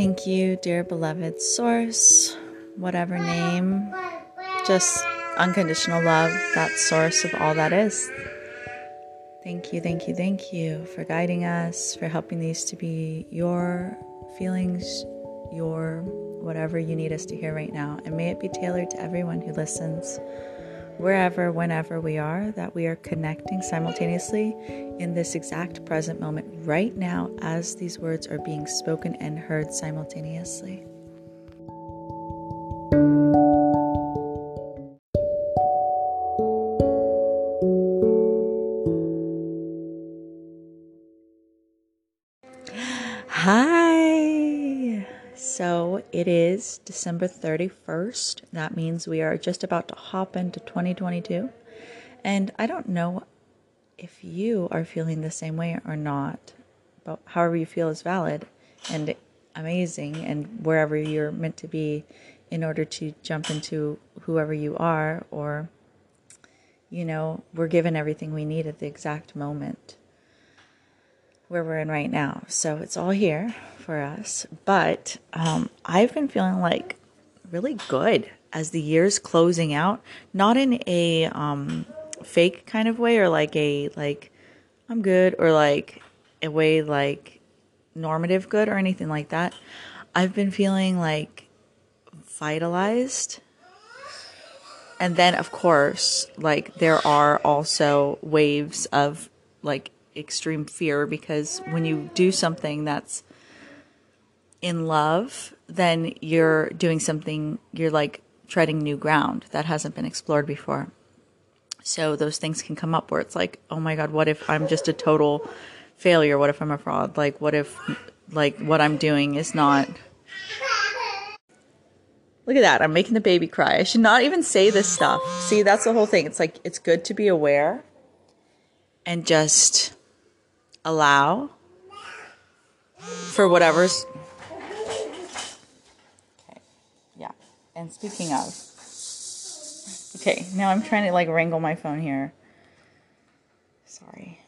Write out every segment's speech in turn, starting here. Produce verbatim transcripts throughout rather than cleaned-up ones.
Thank you, dear beloved source, whatever name, just unconditional love, that source of all that is. Thank you, thank you, thank you for guiding us, for helping these to be your feelings, your whatever you need us to hear right now. And may it be tailored to everyone who listens, wherever, whenever we are, that we are connecting simultaneously in this exact present moment right now as these words are being spoken and heard simultaneously. So it is December thirty-first. That means we are just about to hop into twenty twenty-two. And I don't know if you are feeling the same way or not, but however you feel is valid and amazing, and wherever you're meant to be in order to jump into whoever you are, or, you know, we're given everything we need at the exact moment where we're in right now. So it's all here for us. But um, I've been feeling like really good as the year's closing out, not in a um, fake kind of way, or like a, like, I'm good, or like a way like normative good or anything like that. I've been feeling like vitalized. And then of course, like there are also waves of like extreme fear, because when you do something that's in love, then you're doing something, you're like treading new ground that hasn't been explored before. So those things can come up where it's like, oh my God, what if I'm just a total failure? What if I'm a fraud? Like, what if, like, what I'm doing is not... Look at that. I'm making the baby cry. I should not even say this stuff. See, that's the whole thing. It's like, it's good to be aware and just allow for whatever's... Okay, yeah. And speaking of... Okay, now I'm trying to like wrangle my phone here. Sorry.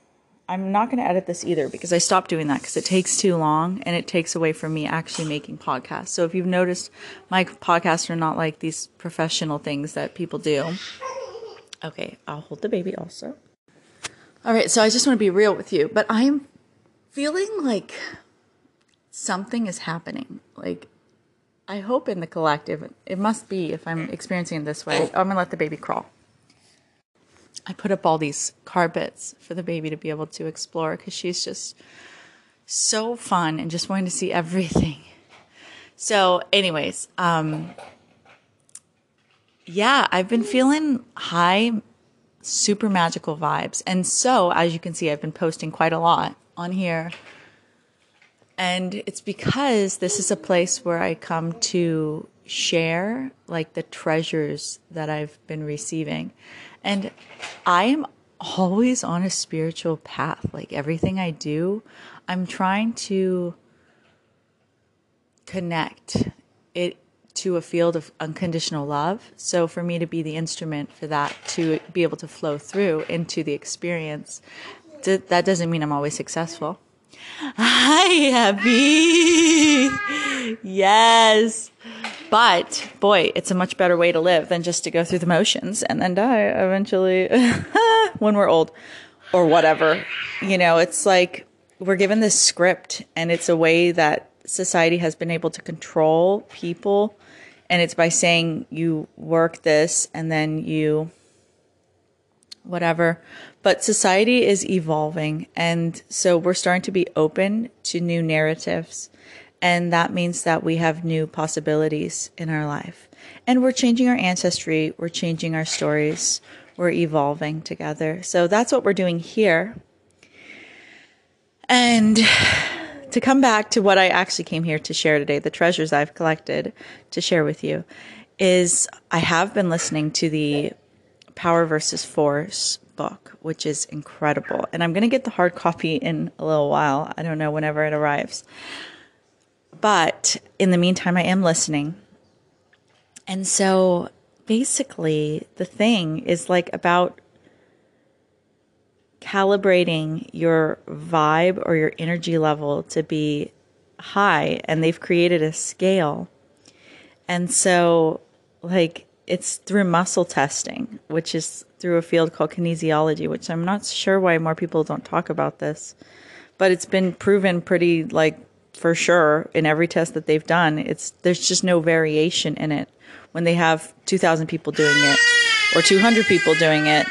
I'm not going to edit this either, because I stopped doing that because it takes too long and it takes away from me actually making podcasts. So if you've noticed, my podcasts are not like these professional things that people do. Okay, I'll hold the baby also. All right, so I just want to be real with you, but I'm feeling like something is happening. Like, I hope in the collective, it must be if I'm experiencing it this way. I'm going to let the baby crawl. I put up all these carpets for the baby to be able to explore, because she's just so fun and just wanting to see everything. So anyways, um, yeah, I've been feeling high, super magical vibes. And so, as you can see, I've been posting quite a lot on here. And it's because this is a place where I come to share like the treasures that I've been receiving. And I am always on a spiritual path. Like everything I do, I'm trying to connect it to a field of unconditional love. So for me to be the instrument for that, to be able to flow through into the experience, that doesn't mean I'm always successful. Hi, Abby. Yes. But boy, it's a much better way to live than just to go through the motions and then die eventually when we're old or whatever. You know, it's like we're given this script, and it's a way that society has been able to control people. And it's by saying you work this and then you whatever. But society is evolving. And so we're starting to be open to new narratives. And that means that we have new possibilities in our life. And we're changing our ancestry. We're changing our stories. We're evolving together. So that's what we're doing here. And to come back to what I actually came here to share today, the treasures I've collected to share with you, is I have been listening to the Power versus Force book, which is incredible. And I'm going to get the hard copy in a little while. I don't know, whenever it arrives. But in the meantime, I am listening. And so basically the thing is like about calibrating your vibe or your energy level to be high, and they've created a scale. And so, like, it's through muscle testing, which is through a field called kinesiology, which I'm not sure why more people don't talk about this, but it's been proven pretty, like, for sure in every test that they've done. It's there's just no variation in it. When they have two thousand people doing it or two hundred people doing it,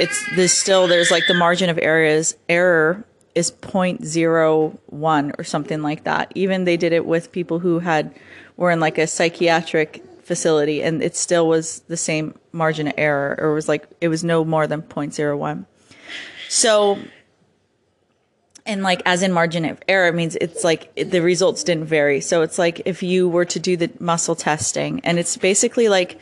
it's there's still there's like the margin of errors error is zero point zero one or something like that. Even they did it with people who had were in like a psychiatric facility, and it still was the same margin of error, or was like it was no more than zero point zero one. So, and like as in margin of error, it means it's like the results didn't vary. So it's like if you were to do the muscle testing, and it's basically like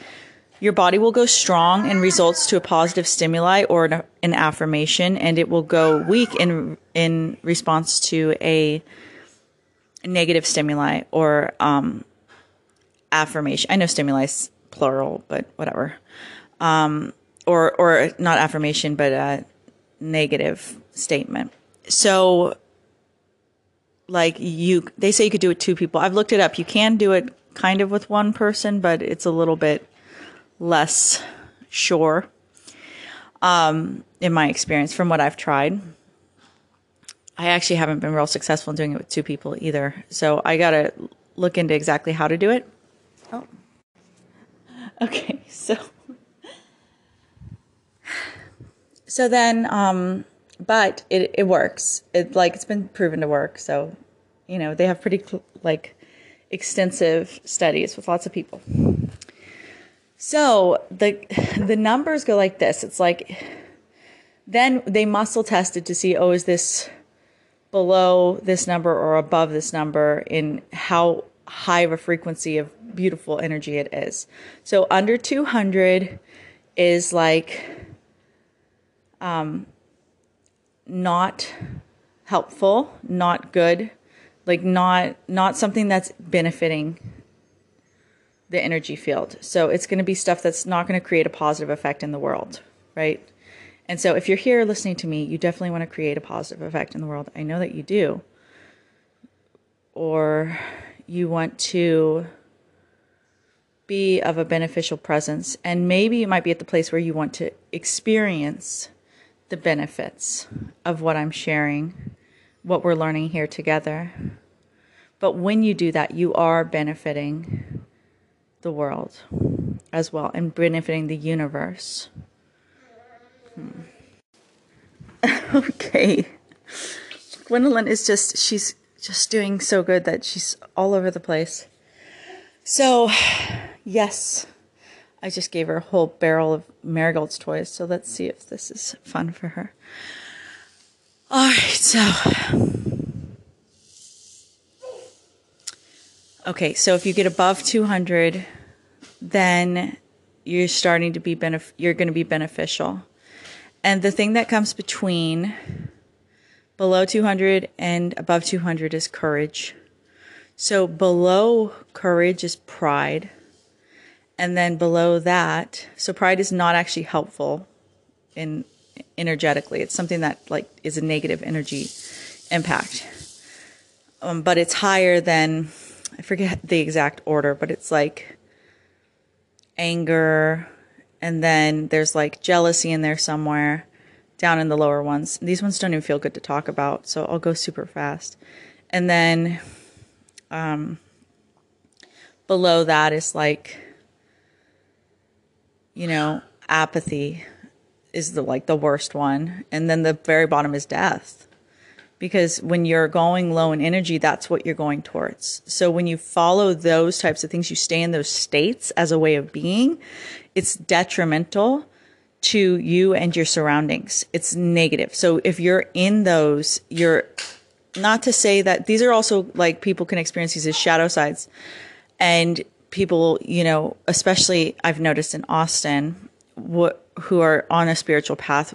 your body will go strong in results to a positive stimuli or an, an affirmation, and it will go weak in in response to a negative stimuli or um, affirmation. I know stimuli is plural, but whatever. Um, or or not affirmation, but a negative statement. So, like you, they say you could do it two people. I've looked it up. You can do it kind of with one person, but it's a little bit less sure, um, in my experience, from what I've tried. I actually haven't been real successful in doing it with two people either. So I got to look into exactly how to do it. Oh, okay. So, so then, um, but it, it works. It like, it's been proven to work. So, you know, they have pretty cl- like extensive studies with lots of people. So the the numbers go like this. It's like then they muscle tested to see, oh, is this below this number or above this number in how high of a frequency of beautiful energy it is. So under two hundred is like um, not helpful, not good, like not not something that's benefiting the energy field. So it's going to be stuff that's not going to create a positive effect in the world, right? And so if you're here listening to me, you definitely want to create a positive effect in the world. I know that you do. Or you want to be of a beneficial presence. And maybe you might be at the place where you want to experience the benefits of what I'm sharing, what we're learning here together. But when you do that, you are benefiting the world as well, and benefiting the universe. Hmm. Okay. Gwendolyn is just, she's just doing so good that she's all over the place. So, yes, I just gave her a whole barrel of Marigold's toys, so let's see if this is fun for her. All right, so... Okay, so if you get above two hundred, then you're starting to be benef- you're going to be beneficial. And the thing that comes between below two hundred and above two hundred is courage. So below courage is pride. And then below that, so pride is not actually helpful in energetically. It's something that like is a negative energy impact. Um, but it's higher than... I forget the exact order, but it's like anger, and then there's like jealousy in there somewhere down in the lower ones. These ones don't even feel good to talk about, so I'll go super fast. And then um, below that is like, you know, apathy is the like the worst one. And then the very bottom is death. Because when you're going low in energy, that's what you're going towards. So when you follow those types of things, you stay in those states as a way of being, it's detrimental to you and your surroundings. It's negative. So if you're in those, you're not to say that these are also like people can experience these as shadow sides. And people, you know, especially I've noticed in Austin, wh- who are on a spiritual path,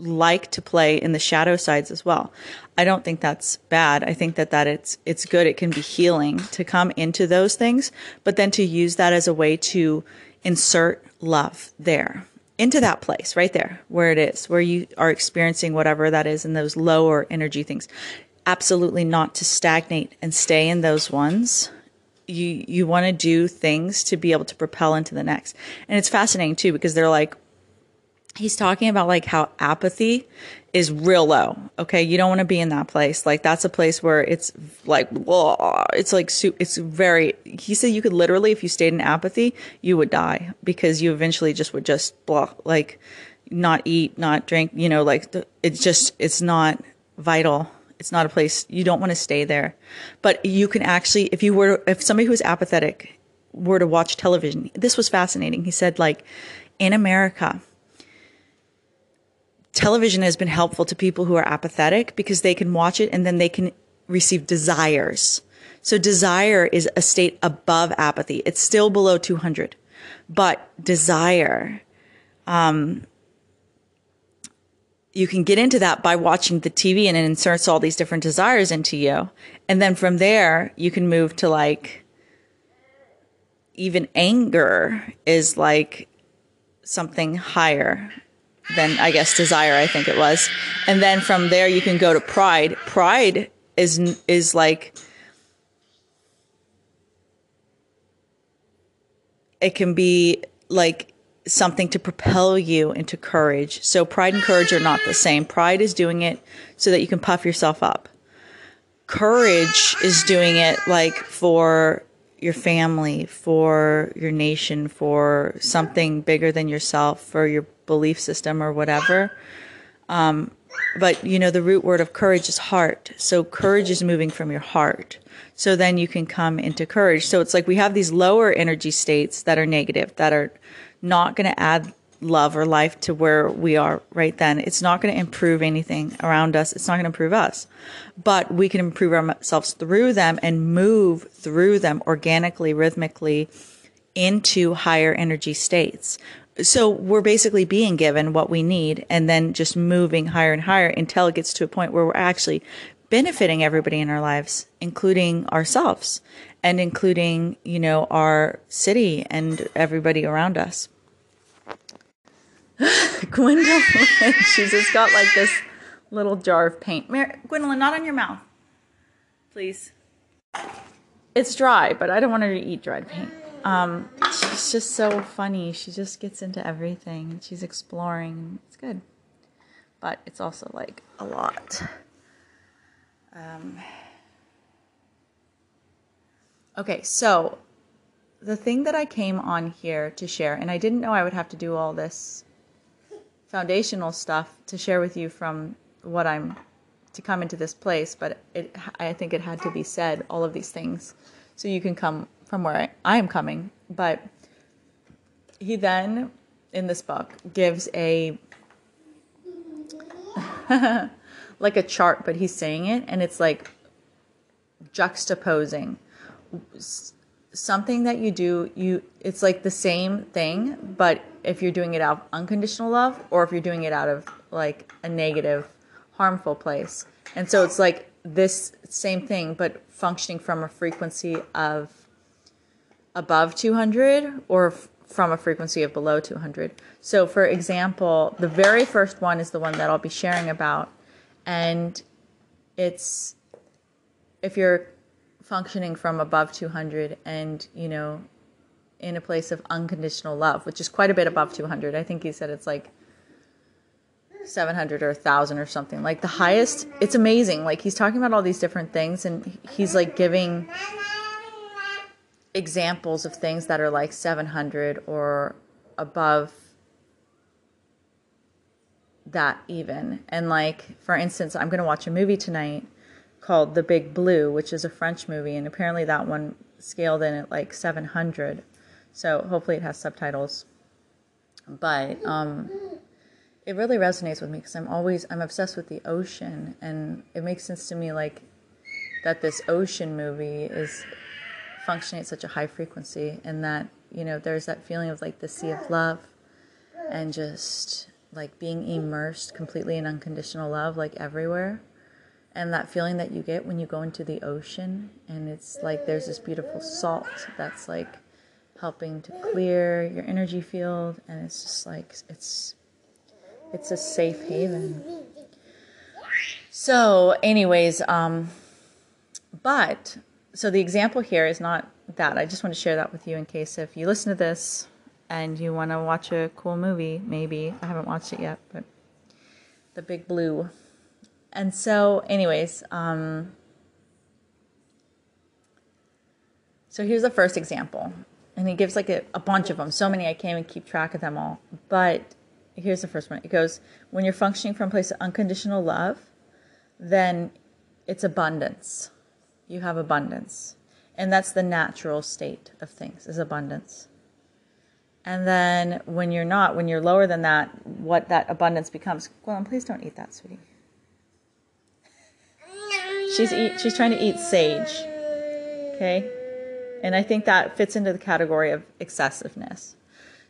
like to play in the shadow sides as well. I don't think that's bad. I think that, that it's it's good. It can be healing to come into those things, but then to use that as a way to insert love there, into that place right there where it is, where you are experiencing whatever that is in those lower energy things. absolutely not to stagnate and stay in those ones. You, you want to do things to be able to propel into the next. And it's fascinating too, because they're like, he's talking about like how apathy is real low. Okay. You don't want to be in that place. Like that's a place where it's like, whoa, it's like, it's very, he said you could literally, if you stayed in apathy, you would die because you eventually just would just blah, like not eat, not drink, you know, like it's just, it's not vital. It's not a place you don't want to stay there, but you can actually, if you were, if somebody who's apathetic were to watch television, this was fascinating. He said like in America, television has been helpful to people who are apathetic because they can watch it and then they can receive desires. So desire is a state above apathy. It's still below two hundred, but desire, um, you can get into that by watching the T V and it inserts all these different desires into you. And then from there, you can move to like, even anger is like something higher than, I guess, desire, I think it was. And then from there, you can go to pride. Pride is, is like, it can be like, something to propel you into courage. So pride and courage are not the same. Pride is doing it so that you can puff yourself up. Courage is doing it like for your family, for your nation, for something bigger than yourself, for your belief system or whatever. Um, but you know, the root word of courage is heart. So courage is moving from your heart. So then you can come into courage. So it's like we have these lower energy states that are negative, that are not going to add love or life to where we are right then. It's not going to improve anything around us. It's not going to improve us, but we can improve ourselves through them and move through them organically, rhythmically into higher energy states. So we're basically being given what we need and then just moving higher and higher until it gets to a point where we're actually benefiting everybody in our lives, including ourselves and including, you know, our city and everybody around us. Gwendolyn, she's just got like this little jar of paint. Mar- Gwendolyn, not on your mouth, please. It's dry, but I don't want her to eat dried paint. Um, she's just so funny. She just gets into everything and she's exploring. It's good, but it's also like a lot. Um, okay, so the thing that I came on here to share, and I didn't know I would have to do all this foundational stuff to share with you from what I'm to come into this place, but it, I think it had to be said, all of these things, so you can come from where I, I am coming. But he then, in this book, gives a... like a chart, but he's saying it, and it's like juxtaposing something that you do. You, it's like the same thing, but if you're doing it out of unconditional love, or if you're doing it out of like a negative, harmful place. And so it's like this same thing, but functioning from a frequency of above two hundred or from a frequency of below two hundred. So for example, the very first one is the one that I'll be sharing about. And it's, if you're functioning from above two hundred and, you know, in a place of unconditional love, which is quite a bit above two hundred. I think he said it's like seven hundred or one thousand or something. Like the highest, it's amazing. Like he's talking about all these different things and he's like giving examples of things that are like seven hundred or above that even. And like, for instance, I'm going to watch a movie tonight called The Big Blue, which is a French movie. And apparently that one scaled in at like seven hundred. So hopefully it has subtitles, but, um, it really resonates with me because I'm always, I'm obsessed with the ocean, and it makes sense to me like that this ocean movie is functioning at such a high frequency, and that, you know, there's that feeling of like the sea of love and just like being immersed completely in unconditional love, like everywhere. And that feeling that you get when you go into the ocean, and it's like there's this beautiful salt that's like helping to clear your energy field. And it's just like, it's, it's a safe haven. So anyways, um, but, so the example here is not that. I just want to share that with you in case if you listen to this and you want to watch a cool movie, maybe. I haven't watched it yet, but The Big Blue. And so anyways, um, so here's the first example. And he gives like a, a bunch of them, so many I can't even keep track of them all. But here's the first one. It goes, when you're functioning from a place of unconditional love, then it's abundance. You have abundance. And that's the natural state of things, is abundance. And then when you're not, when you're lower than that, what that abundance becomes, Gwen, please don't eat that, sweetie. She's, eat, she's trying to eat sage, okay? And I think that fits into the category of excessiveness.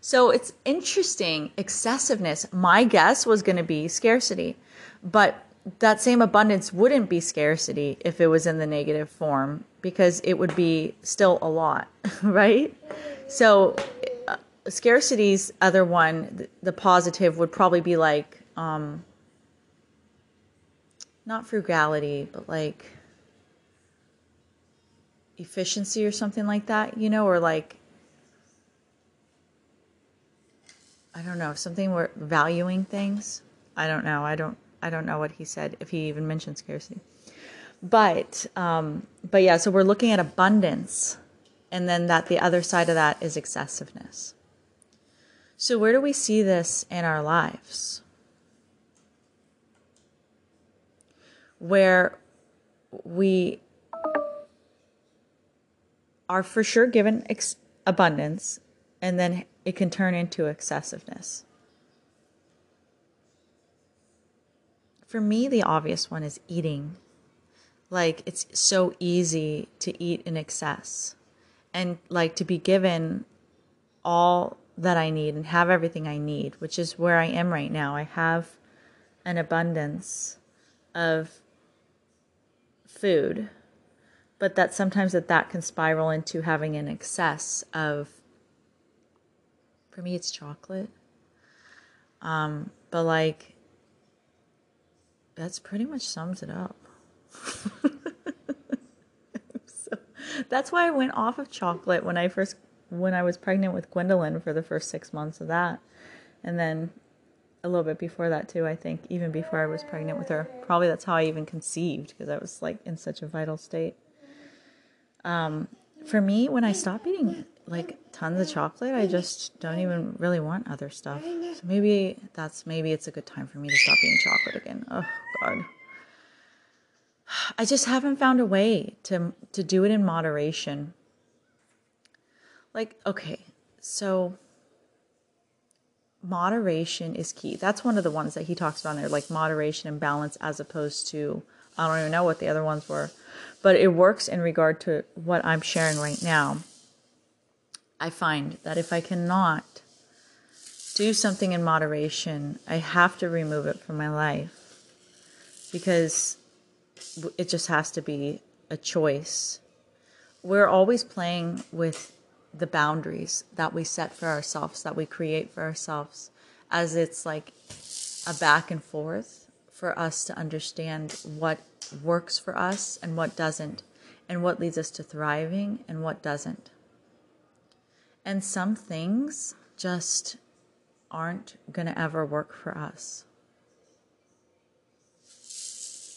So it's interesting, excessiveness, my guess was going to be scarcity, but that same abundance wouldn't be scarcity if it was in the negative form, because it would be still a lot, right? So uh, scarcity's other one, the, the positive, would probably be like, um, not frugality, but like efficiency or something like that, you know, or like, I don't know, something where valuing things. I don't know. I don't. I don't know what he said, if he even mentioned scarcity. But, um, but yeah, so we're looking at abundance, and then that the other side of that is excessiveness. So where do we see this in our lives? Where we are for sure given ex- abundance, and then it can turn into excessiveness. For me, the obvious one is eating. Like, it's so easy to eat in excess and like to be given all that I need and have everything I need, which is where I am right now. I have an abundance of food, but that sometimes that, that can spiral into having an excess of, for me, it's chocolate. Um, but like, that's pretty much sums it up. So, that's why I went off of chocolate when I first, when I was pregnant with Gwendolyn for the first six months of that. And then a little bit before that too, I think, even before I was pregnant with her. Probably that's how I even conceived, because I was like in such a vital state. Um, for me, when I stopped eating like tons of chocolate, I just don't even really want other stuff. So maybe that's, maybe it's a good time for me to stop eating chocolate again. Oh God. I just haven't found a way to, to do it in moderation. Like, okay, so moderation is key. That's one of the ones that he talks about in there, like moderation and balance, as opposed to, I don't even know what the other ones were, but it works in regard to what I'm sharing right now. I find that if I cannot do something in moderation, I have to remove it from my life, because it just has to be a choice. We're always playing with the boundaries that we set for ourselves, that we create for ourselves, as it's like a back and forth for us to understand what works for us and what doesn't, and what leads us to thriving and what doesn't. And some things just aren't going to ever work for us.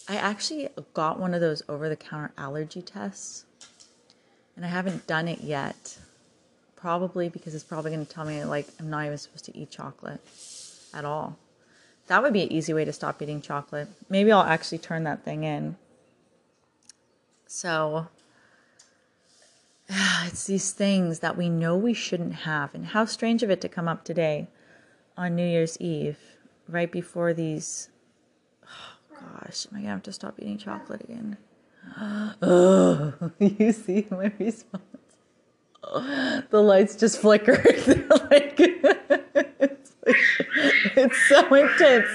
I actually got one of those over-the-counter allergy tests, and I haven't done it yet. Probably because it's probably going to tell me like I'm not even supposed to eat chocolate at all. That would be an easy way to stop eating chocolate. Maybe I'll actually turn that thing in. So it's these things that we know we shouldn't have. And how strange of it to come up today on New Year's Eve, right before these, oh gosh, am I going to have to stop eating chocolate again? Oh, you see my response. Oh, the lights just flickered. like, it's, like, it's so intense.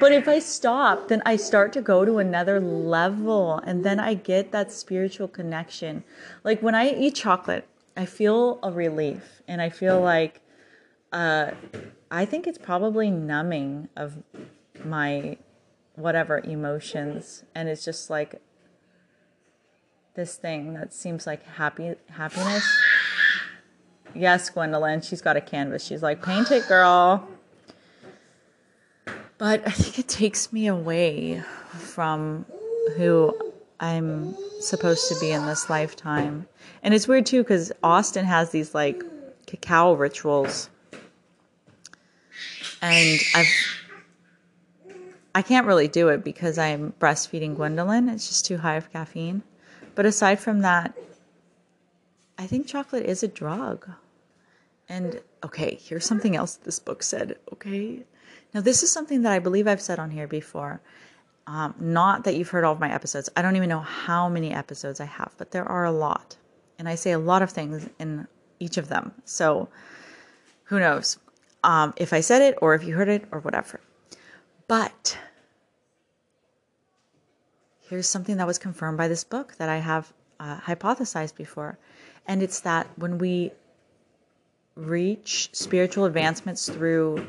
But if I stop, then I start to go to another level, and then I get that spiritual connection. Like when I eat chocolate, I feel a relief, and I feel like uh, I think it's probably numbing of my whatever emotions, and it's just like this thing that seems like happy happiness. Yes, Gwendolyn, she's got a canvas. She's like, paint it, girl. But I think it takes me away from who I'm supposed to be in this lifetime. And it's weird too, because Austin has these like cacao rituals. And I've, I can't really do it because I'm breastfeeding Gwendolyn. It's just too high of caffeine. But aside from that, I think chocolate is a drug. And okay, here's something else this book said, okay? Now, this is something that I believe I've said on here before. Um, not that you've heard all of my episodes. I don't even know how many episodes I have, but there are a lot. And I say a lot of things in each of them. So who knows? Um, if I said it or if you heard it or whatever. But here's something that was confirmed by this book that I have uh, hypothesized before. And it's that when we reach spiritual advancements through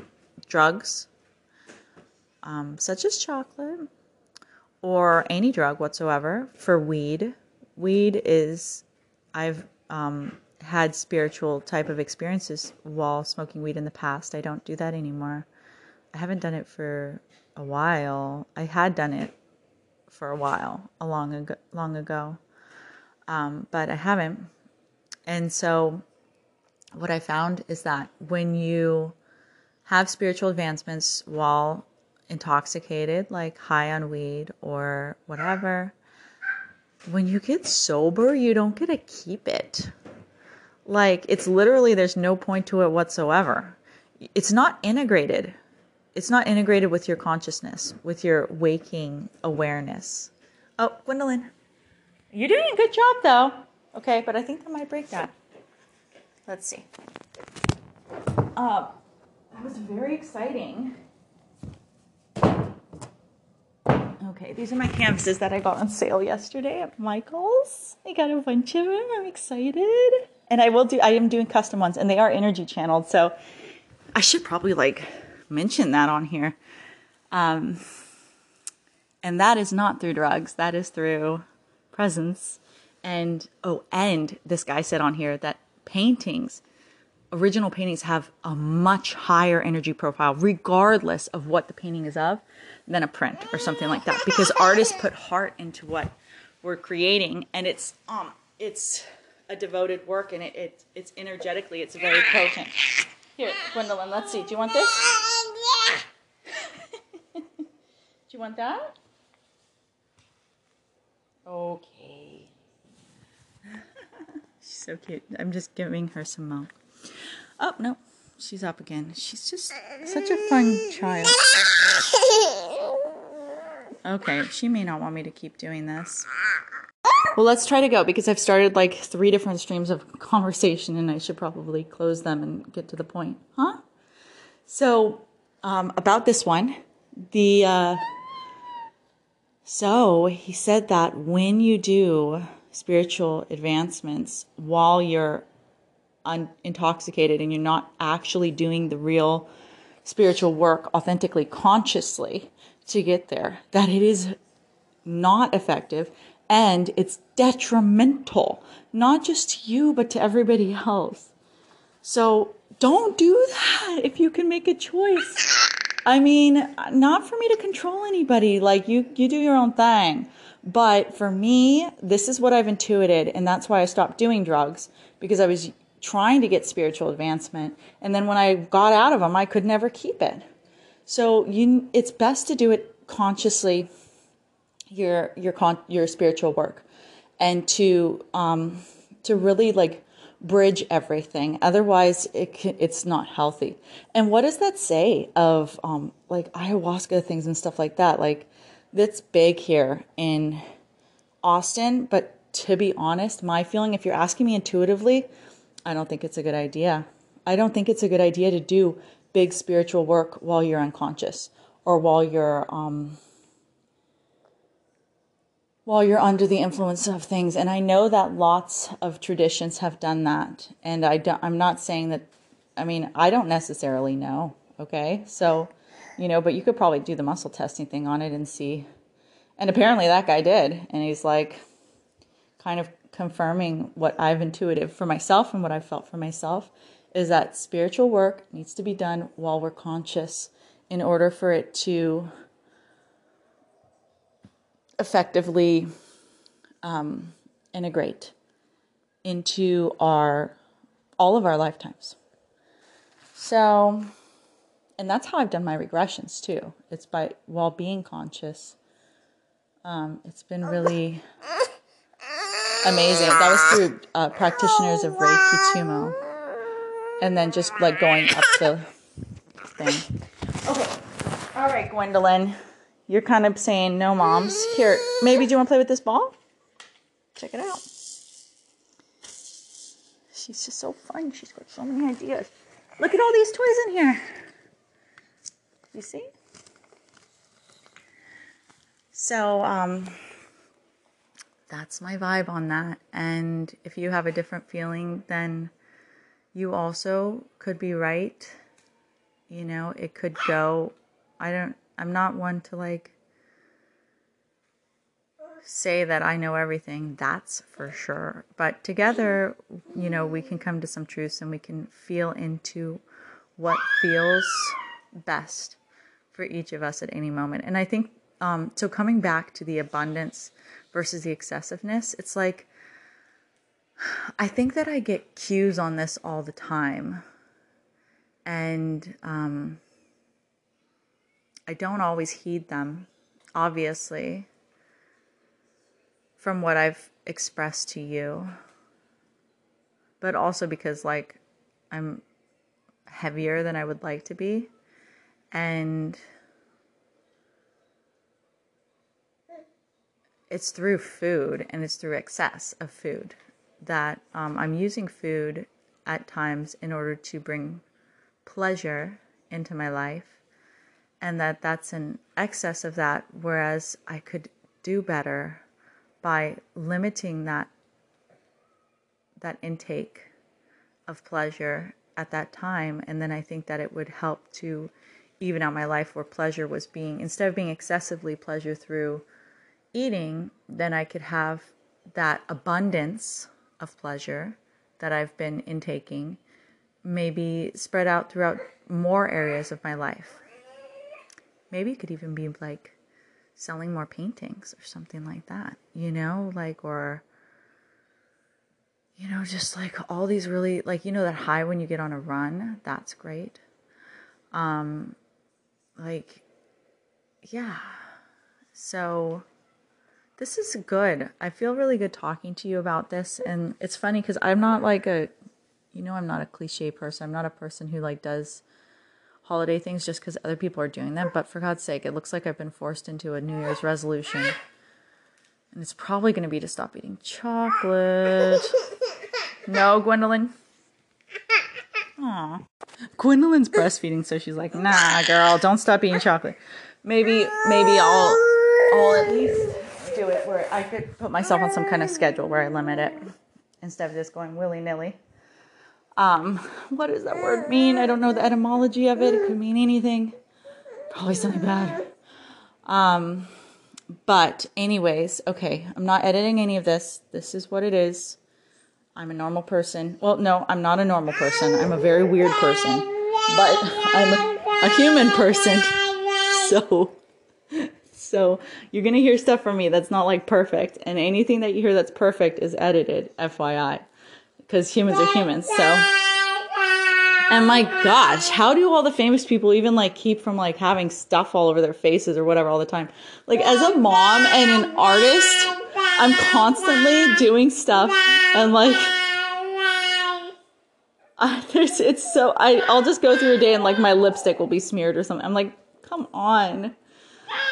drugs, um, such as chocolate or any drug whatsoever, for weed, weed is, I've, um, had spiritual type of experiences while smoking weed in the past. I don't do that anymore. I haven't done it for a while. I had done it for a while, a long ago, long ago. Um, but I haven't. And so what I found is that when you have spiritual advancements while intoxicated, like high on weed or whatever, when you get sober, you don't get to keep it. Like, it's literally, there's no point to it whatsoever. It's not integrated. It's not integrated with your consciousness, with your waking awareness. Oh, Gwendolyn, you're doing a good job, though. Okay, but I think that might break that. Let's see. Uh, that was very exciting. Okay, these are my canvases that I got on sale yesterday at Michael's. I got a bunch of them. I'm excited. And I will do, I am doing custom ones, and they are energy channeled. So I should probably like mention that on here. Um, and that is not through drugs. That is through presence. And, oh, and this guy said on here that paintings, original paintings, have a much higher energy profile, regardless of what the painting is of, than a print or something like that. Because artists put heart into what we're creating, and it's, um, it's, a devoted work, and it, it it's energetically, it's very potent. Here, Gwendolyn, let's see. Do you want this? Do you want that? Okay. She's so cute. I'm just giving her some milk. Oh, no. She's up again. She's just such a fun child. Okay, she may not want me to keep doing this. Well, let's try to go, because I've started like three different streams of conversation, and I should probably close them and get to the point, huh? So, um, about this one, the, uh, so he said that when you do spiritual advancements while you're un- intoxicated and you're not actually doing the real spiritual work authentically, consciously to get there, that it is not effective. And it's detrimental, not just to you, but to everybody else. So don't do that if you can make a choice. I mean, not for me to control anybody. Like, you, you do your own thing. But for me, this is what I've intuited. And that's why I stopped doing drugs, because I was trying to get spiritual advancement. And then when I got out of them, I could never keep it. So you, it's best to do it consciously, your, your, con- your spiritual work, and to, um, to really like bridge everything. Otherwise it can, it's not healthy. And what does that say of, um, like ayahuasca things and stuff like that? Like, that's big here in Austin, but to be honest, my feeling, if you're asking me intuitively, I don't think it's a good idea. I don't think it's a good idea to do big spiritual work while you're unconscious, or while you're, um, while you're under the influence of things. And I know that lots of traditions have done that. And I don't, I'm not saying that, I mean, I don't necessarily know. Okay. So you know, but you could probably do the muscle testing thing on it and see. And apparently that guy did. And he's like kind of confirming what I've intuitive for myself and what I've felt for myself is that spiritual work needs to be done while we're conscious in order for it to effectively um, integrate into our all of our lifetimes. So, and that's how I've done my regressions too. It's by while being conscious. Um, it's been really amazing. That was through uh, practitioners of Reiki Tumo, and then just like going up the thing. Okay, all right, Gwendolyn, you're kind of saying no, moms. Here, maybe do you want to play with this ball? Check it out. She's just so fun. She's got so many ideas. Look at all these toys in here. You see? So um, that's my vibe on that. And if you have a different feeling, then you also could be right. You know, it could go. I don't, I'm not one to like say that I know everything. That's for sure. But together, you know, we can come to some truths and we can feel into what feels best for each of us at any moment. And I think Um, so coming back to the abundance versus the excessiveness, it's like, I think that I get cues on this all the time. And um, I don't always heed them, obviously, from what I've expressed to you. But also because, like, I'm heavier than I would like to be. And it's through food, and it's through excess of food that um, I'm using food at times in order to bring pleasure into my life, and that that's an excess of that, whereas I could do better by limiting that that intake of pleasure at that time. And then I think that it would help to even out my life where pleasure was being, instead of being excessively pleasure through eating, then I could have that abundance of pleasure that I've been intaking maybe spread out throughout more areas of my life. Maybe it could even be like selling more paintings or something like that, you know, like, or, you know, just like all these really, like, you know, that high when you get on a run, that's great. Um, like, yeah. So this is good. I feel really good talking to you about this. And it's funny because I'm not like a, you know, I'm not a cliche person. I'm not a person who like does holiday things just because other people are doing them. But for God's sake, it looks like I've been forced into a New Year's resolution. And it's probably going to be to stop eating chocolate. No, Gwendolyn. Aw. Gwendolyn's breastfeeding, so she's like, nah, girl, don't stop eating chocolate. Maybe, maybe I'll, I'll at least do it where I could put myself on some kind of schedule where I limit it instead of just going willy-nilly. Um, what does that word mean? I don't know the etymology of it. It could mean anything. Probably something bad. Um, but anyways, okay, I'm not editing any of this. This is what it is. I'm a normal person. Well, no, I'm not a normal person. I'm a very weird person. But I'm a, a human person. So... So you're going to hear stuff from me that's not like perfect. And anything that you hear that's perfect is edited, F Y I. Because humans are humans, so. And my gosh, how do all the famous people even like keep from like having stuff all over their faces or whatever all the time? Like as a mom and an artist, I'm constantly doing stuff and like... I, there's, it's so, I, I'll just go through a day and like my lipstick will be smeared or something. I'm like, come on.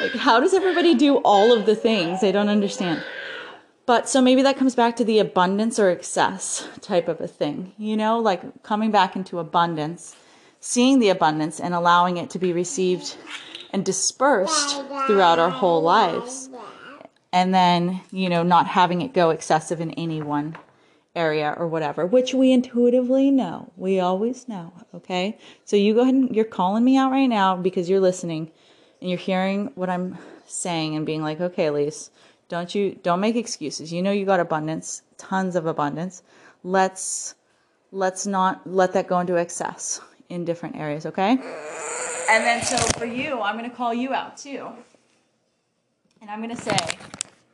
Like, how does everybody do all of the things? I don't understand. But so maybe that comes back to the abundance or excess type of a thing, you know, like coming back into abundance, seeing the abundance and allowing it to be received and dispersed throughout our whole lives. And then, you know, not having it go excessive in any one area or whatever, which we intuitively know. We always know, okay? So you go ahead and you're calling me out right now because you're listening and you're hearing what I'm saying and being like, okay, Elise, don't you, don't make excuses. You know you got abundance, tons of abundance. Let's, let's not let that go into excess in different areas, okay? And then so for you, I'm going to call you out too. And I'm going to say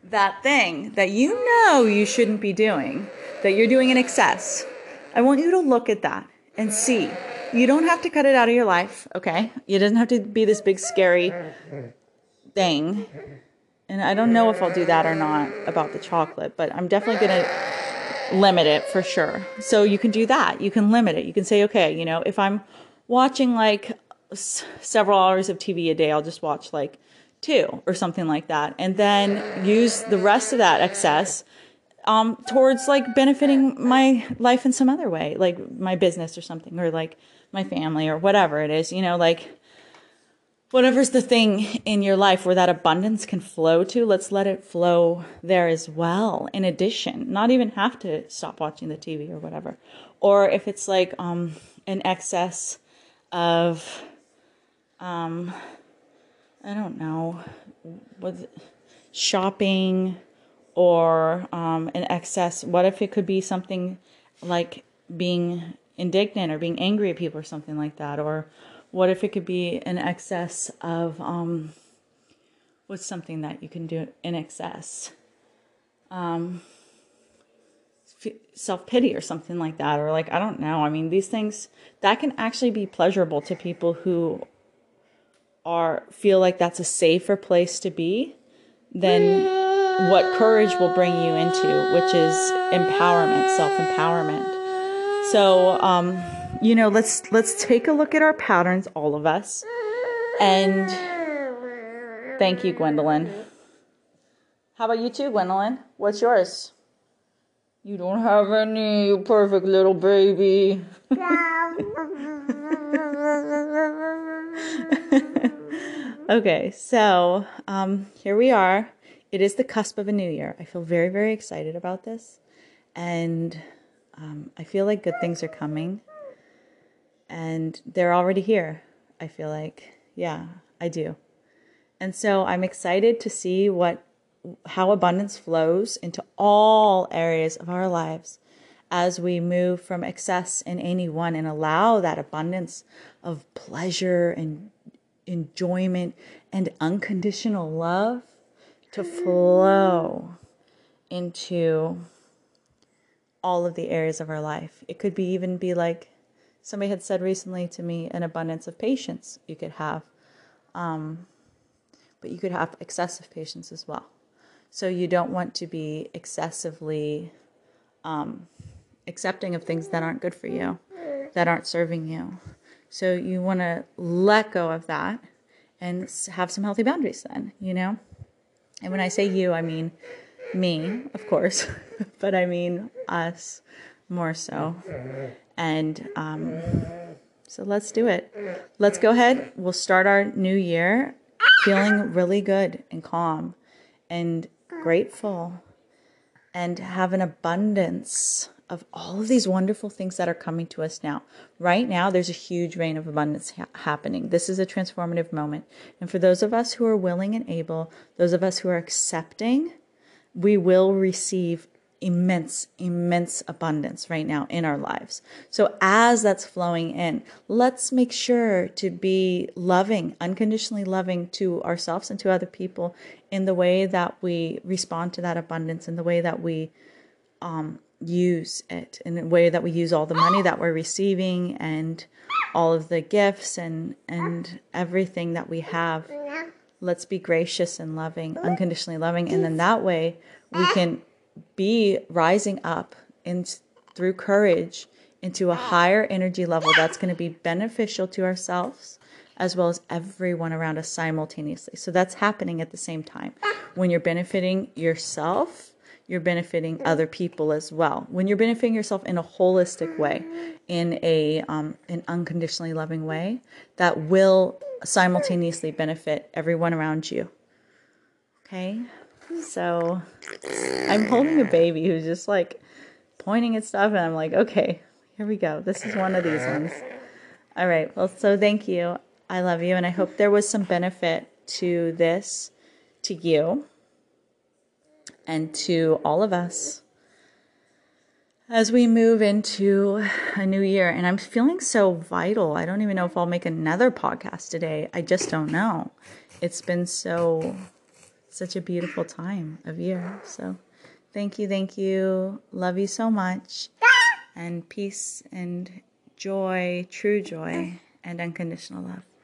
that thing that you know you shouldn't be doing, that you're doing in excess, I want you to look at that and see. You don't have to cut it out of your life, okay? It doesn't have to be this big scary thing. And I don't know if I'll do that or not about the chocolate, but I'm definitely going to limit it for sure. So you can do that. You can limit it. You can say, okay, you know, if I'm watching like s- several hours of T V a day, I'll just watch like two or something like that. And then use the rest of that excess um, towards like benefiting my life in some other way, like my business or something, or like my family or whatever it is, you know, like whatever's the thing in your life where that abundance can flow to, let's let it flow there as well. In addition, not even have to stop watching the T V or whatever. Or if it's like um, an excess of, um, I don't know, was it shopping or um, an excess? What if it could be something like being indignant or being angry at people or something like that? Or what if it could be an excess of, um, what's something that you can do in excess? Um, self-pity or something like that. Or like, I don't know. I mean, these things, that can actually be pleasurable to people who are feel like that's a safer place to be than what courage will bring you into, which is empowerment, self-empowerment. So, um... you know, let's let's take a look at our patterns, all of us. And thank you, Gwendolyn. How about you too, Gwendolyn? What's yours? You don't have any, you perfect little baby. Okay, so um, here we are. It is the cusp of a new year. I feel very, very excited about this. And um, I feel like good things are coming. And they're already here, I feel like. Yeah, I do. And so I'm excited to see what, how abundance flows into all areas of our lives as we move from excess in any one and allow that abundance of pleasure and enjoyment and unconditional love to flow into all of the areas of our life. It could be even be like, somebody had said recently to me, an abundance of patience you could have, um, but you could have excessive patience as well. So you don't want to be excessively um, accepting of things that aren't good for you, that aren't serving you. So you want to let go of that and have some healthy boundaries then, you know? And when I say you, I mean me, of course, but I mean us more so. And um, so let's do it. Let's go ahead. We'll start our new year feeling really good and calm and grateful and have an abundance of all of these wonderful things that are coming to us now. Right now, there's a huge rain of abundance ha- happening. This is a transformative moment. And for those of us who are willing and able, those of us who are accepting, we will receive immense, immense abundance right now in our lives. So as that's flowing in, let's make sure to be loving, unconditionally loving to ourselves and to other people in the way that we respond to that abundance, in the way that we um, use it, in the way that we use all the money that we're receiving and all of the gifts and, and everything that we have. Let's be gracious and loving, unconditionally loving. And then that way we can be rising up and through courage into a higher energy level that's going to be beneficial to ourselves as well as everyone around us simultaneously. So that's happening at the same time. When you're benefiting yourself, you're benefiting other people as well. When you're benefiting yourself in a holistic way, in a um, an unconditionally loving way, that will simultaneously benefit everyone around you. Okay? So I'm holding a baby who's just like pointing at stuff, and I'm like, okay, here we go. This is one of these ones. All right, well, so thank you. I love you, and I hope there was some benefit to this, to you, and to all of us as we move into a new year. And I'm feeling so vital. I don't even know if I'll make another podcast today. I just don't know. It's been so, such a beautiful time of year. So thank you, thank you. Love you so much. And peace and joy, true joy, and unconditional love.